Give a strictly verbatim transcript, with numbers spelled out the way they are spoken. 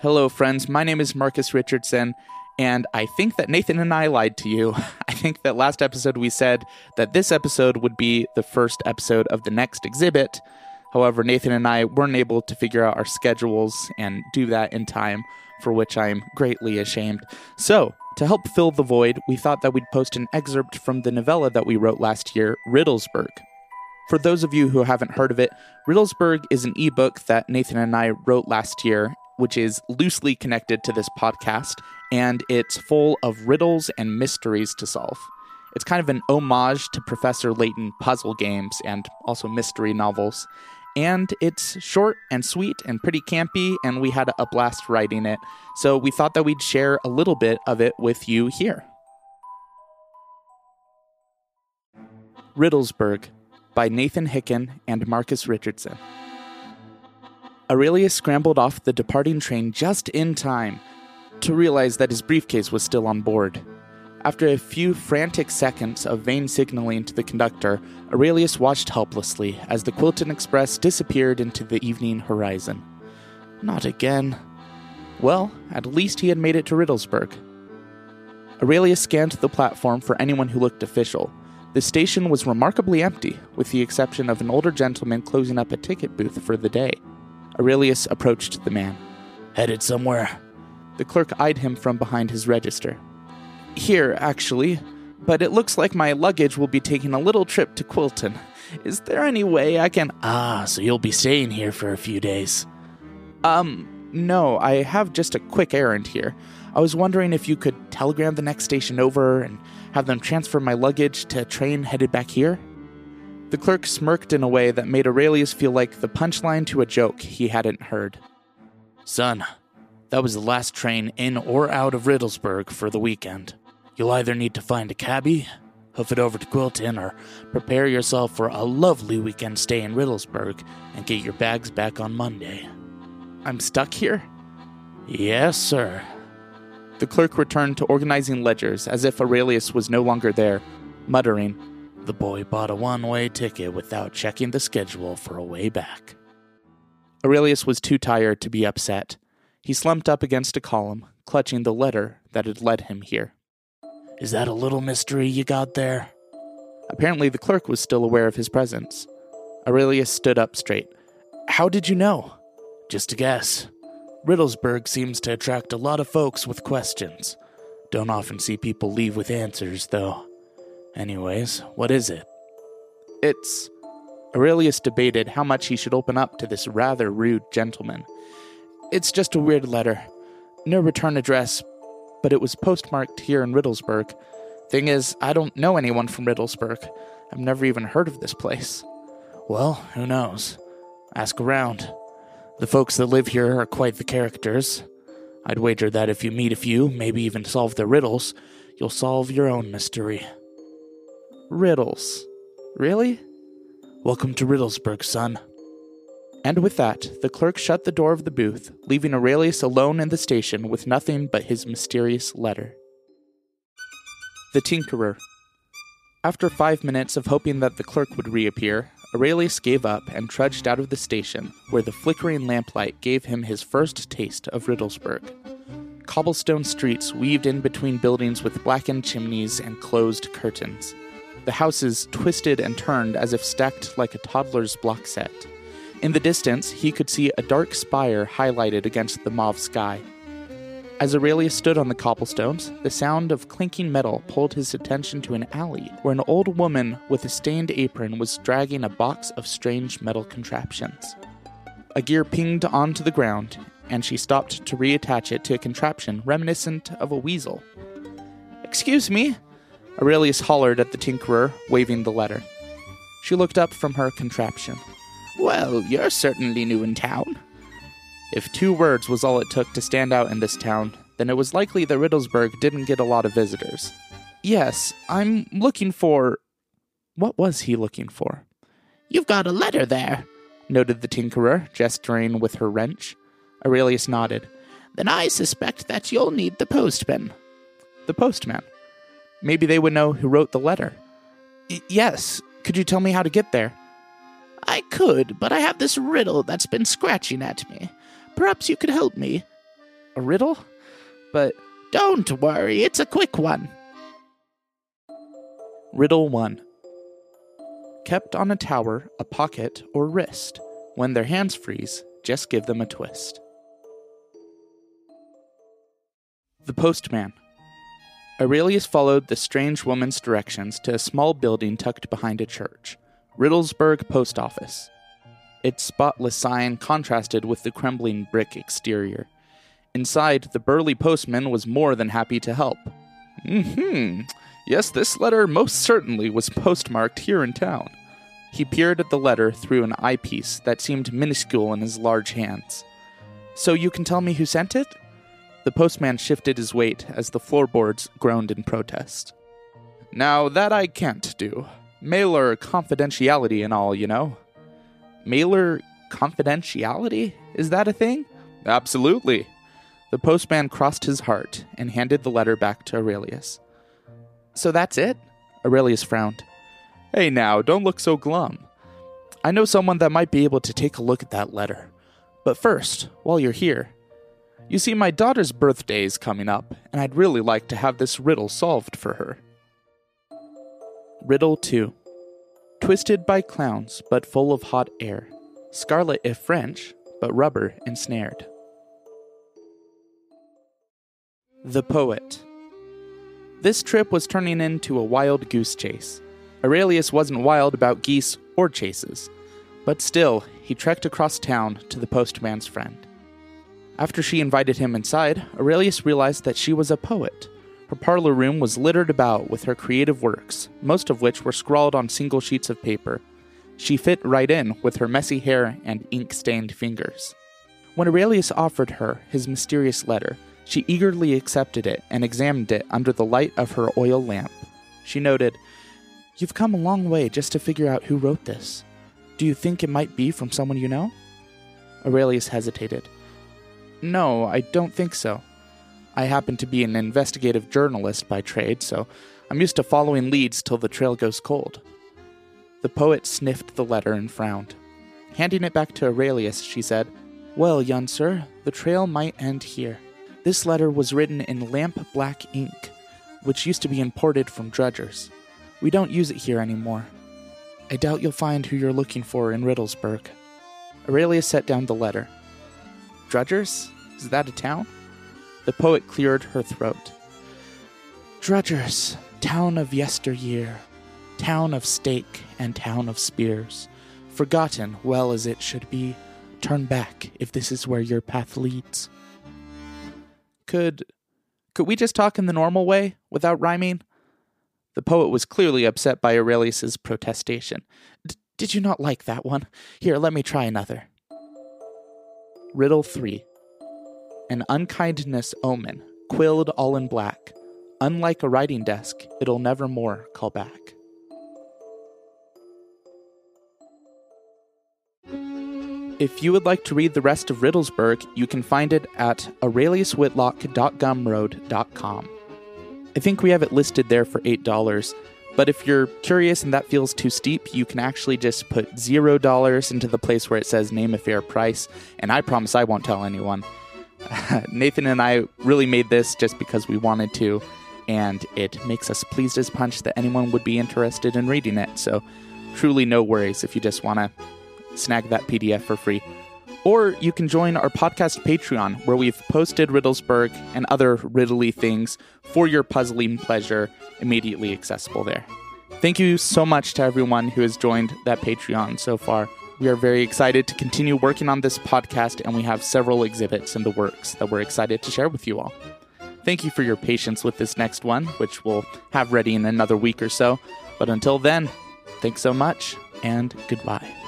Hello, friends. My name is Marcus Richardson, and I think that Nathan and I lied to you. I think that last episode we said that this episode would be the first episode of the next exhibit. However, Nathan and I weren't able to figure out our schedules and do that in time, for which I am greatly ashamed. So, to help fill the void, we thought that we'd post an excerpt from the novella that we wrote last year, Riddlesburg. For those of you who haven't heard of it, Riddlesburg is an ebook that Nathan and I wrote last year, which is loosely connected to this podcast, and it's full of riddles and mysteries to solve. It's kind of an homage to Professor Layton puzzle games and also mystery novels. And it's short and sweet and pretty campy, and we had a blast writing it. So we thought that we'd share a little bit of it with you here. Riddlesburg by Nathan Hicken and Marcus Richardson. Aurelius scrambled off the departing train just in time to realize that his briefcase was still on board. After a few frantic seconds of vain signaling to the conductor, Aurelius watched helplessly as the Quilton Express disappeared into the evening horizon. Not again. Well, at least he had made it to Riddlesburg. Aurelius scanned the platform for anyone who looked official. The station was remarkably empty, with the exception of an older gentleman closing up a ticket booth for the day. Aurelius approached the man. "Headed somewhere?" The clerk eyed him from behind his register. "Here, actually, but it looks like my luggage will be taking a little trip to Quilton. Is there any way I can—" "Ah, so you'll be staying here for a few days." Um, no, I have just a quick errand here. I was wondering if you could telegram the next station over and have them transfer my luggage to a train headed back here." The clerk smirked in a way that made Aurelius feel like the punchline to a joke he hadn't heard. "Son, that was the last train in or out of Riddlesburg for the weekend. You'll either need to find a cabbie, hoof it over to Quilton, or prepare yourself for a lovely weekend stay in Riddlesburg and get your bags back on Monday." "I'm stuck here?" "Yes, sir." The clerk returned to organizing ledgers as if Aurelius was no longer there, muttering, "The boy bought a one-way ticket without checking the schedule for a way back." Aurelius was too tired to be upset. He slumped up against a column, clutching the letter that had led him here. "Is that a little mystery you got there?" Apparently the clerk was still aware of his presence. Aurelius stood up straight. "How did you know?" "Just a guess. Riddlesburg seems to attract a lot of folks with questions. Don't often see people leave with answers, though. Anyways, what is it?" It's... Aurelius debated how much he should open up to this rather rude gentleman. "It's just a weird letter. No return address, but it was postmarked here in Riddlesburg. Thing is, I don't know anyone from Riddlesburg. I've never even heard of this place." "Well, who knows? Ask around. The folks that live here are quite the characters. I'd wager that if you meet a few, maybe even solve their riddles, you'll solve your own mystery." "Riddles? Really?" "Welcome to Riddlesburg, son." And with that, the clerk shut the door of the booth, leaving Aurelius alone in the station with nothing but his mysterious letter. The Tinkerer. After five minutes of hoping that the clerk would reappear, Aurelius gave up and trudged out of the station, where the flickering lamplight gave him his first taste of Riddlesburg. Cobblestone streets weaved in between buildings with blackened chimneys and closed curtains. The houses twisted and turned as if stacked like a toddler's block set. In the distance, he could see a dark spire highlighted against the mauve sky. As Aurelius stood on the cobblestones, the sound of clinking metal pulled his attention to an alley where an old woman with a stained apron was dragging a box of strange metal contraptions. A gear pinged onto the ground, and she stopped to reattach it to a contraption reminiscent of a weasel. "Excuse me," Aurelius hollered at the tinkerer, waving the letter. She looked up from her contraption. "Well, you're certainly new in town." If two words was all it took to stand out in this town, then it was likely that Riddlesburg didn't get a lot of visitors. "Yes, I'm looking for—" What was he looking for? "You've got a letter there," noted the tinkerer, gesturing with her wrench. Aurelius nodded. "Then I suspect that you'll need the postman." The postman? Maybe they would know who wrote the letter. Y- yes, could you tell me how to get there?" "I could, but I have this riddle that's been scratching at me. Perhaps you could help me." a riddle, but don't worry, it's a quick one. Riddle one. Kept on a tower, a pocket, or wrist. When their hands freeze, just give them a twist. The Postman. Aurelius followed the strange woman's directions to a small building tucked behind a church, Riddlesburg Post Office. Its spotless sign contrasted with the crumbling brick exterior. Inside, the burly postman was more than happy to help. Mm-hmm. Yes, this letter most certainly was postmarked here in town. He peered at the letter through an eyepiece that seemed minuscule in his large hands. So you can tell me who sent it? The postman shifted his weight as the floorboards groaned in protest. Now, that I can't do. Mailer confidentiality and all, you know. Mailer confidentiality? Is that a thing? Absolutely. The postman crossed his heart and handed the letter back to Aurelius. So that's it? Aurelius frowned. Hey now, don't look so glum. I know someone that might be able to take a look at that letter. But first, while you're here, you see my daughter's birthday is coming up, and I'd really like to have this riddle solved for her. Riddle two. Twisted by clowns, but full of hot air. Scarlet if French, but rubber ensnared. The Poet. This trip was turning into a wild goose chase. Aurelius wasn't wild about geese or chases, but still, he trekked across town to the postman's friend. After she invited him inside, Aurelius realized that she was a poet. Her parlor room was littered about with her creative works, most of which were scrawled on single sheets of paper. She fit right in with her messy hair and ink-stained fingers. When Aurelius offered her his mysterious letter, she eagerly accepted it and examined it under the light of her oil lamp. She noted, "You've come a long way just to figure out who wrote this. Do you think it might be from someone you know?" Aurelius hesitated. "No, I don't think so. I happen to be an investigative journalist by trade, so I'm used to following leads till the trail goes cold." The poet sniffed the letter and frowned. Handing it back to Aurelius, she said, "Well, young sir, the trail might end here. This letter was written in lamp black ink, which used to be imported from Drudgers. We don't use it here anymore. I doubt you'll find who you're looking for in Riddlesburg." Aurelius set down the letter. "Drudgers? Is that a town?" The poet cleared her throat. "Drudgers, town of yesteryear, town of stake and town of spears, forgotten well as it should be, turn back if this is where your path leads." Could, could we just talk in the normal way, without rhyming? The poet was clearly upset by Aurelius's protestation. D- did you not like that one? Here, let me try another. Riddle three. An unkindness omen, quilled all in black. Unlike a writing desk, it'll nevermore call back. If you would like to read the rest of Riddlesburg, you can find it at aurelius whitlock dot gumroad dot com. I think we have it listed there for eight dollars, but if you're curious and that feels too steep, you can actually just put zero dollars into the place where it says name a fair price, and I promise I won't tell anyone. Nathan and I really made this just because we wanted to, and it makes us pleased as punch that anyone would be interested in reading it, so truly no worries if you just want to snag that P D F for free. Or you can join our podcast Patreon, where we've posted Riddlesburg and other riddly things for your puzzling pleasure, immediately accessible there. Thank you so much to everyone who has joined that Patreon so far. We are very excited to continue working on this podcast, and we have several exhibits in the works that we're excited to share with you all. Thank you for your patience with this next one, which we'll have ready in another week or so. But until then, thanks so much, and goodbye.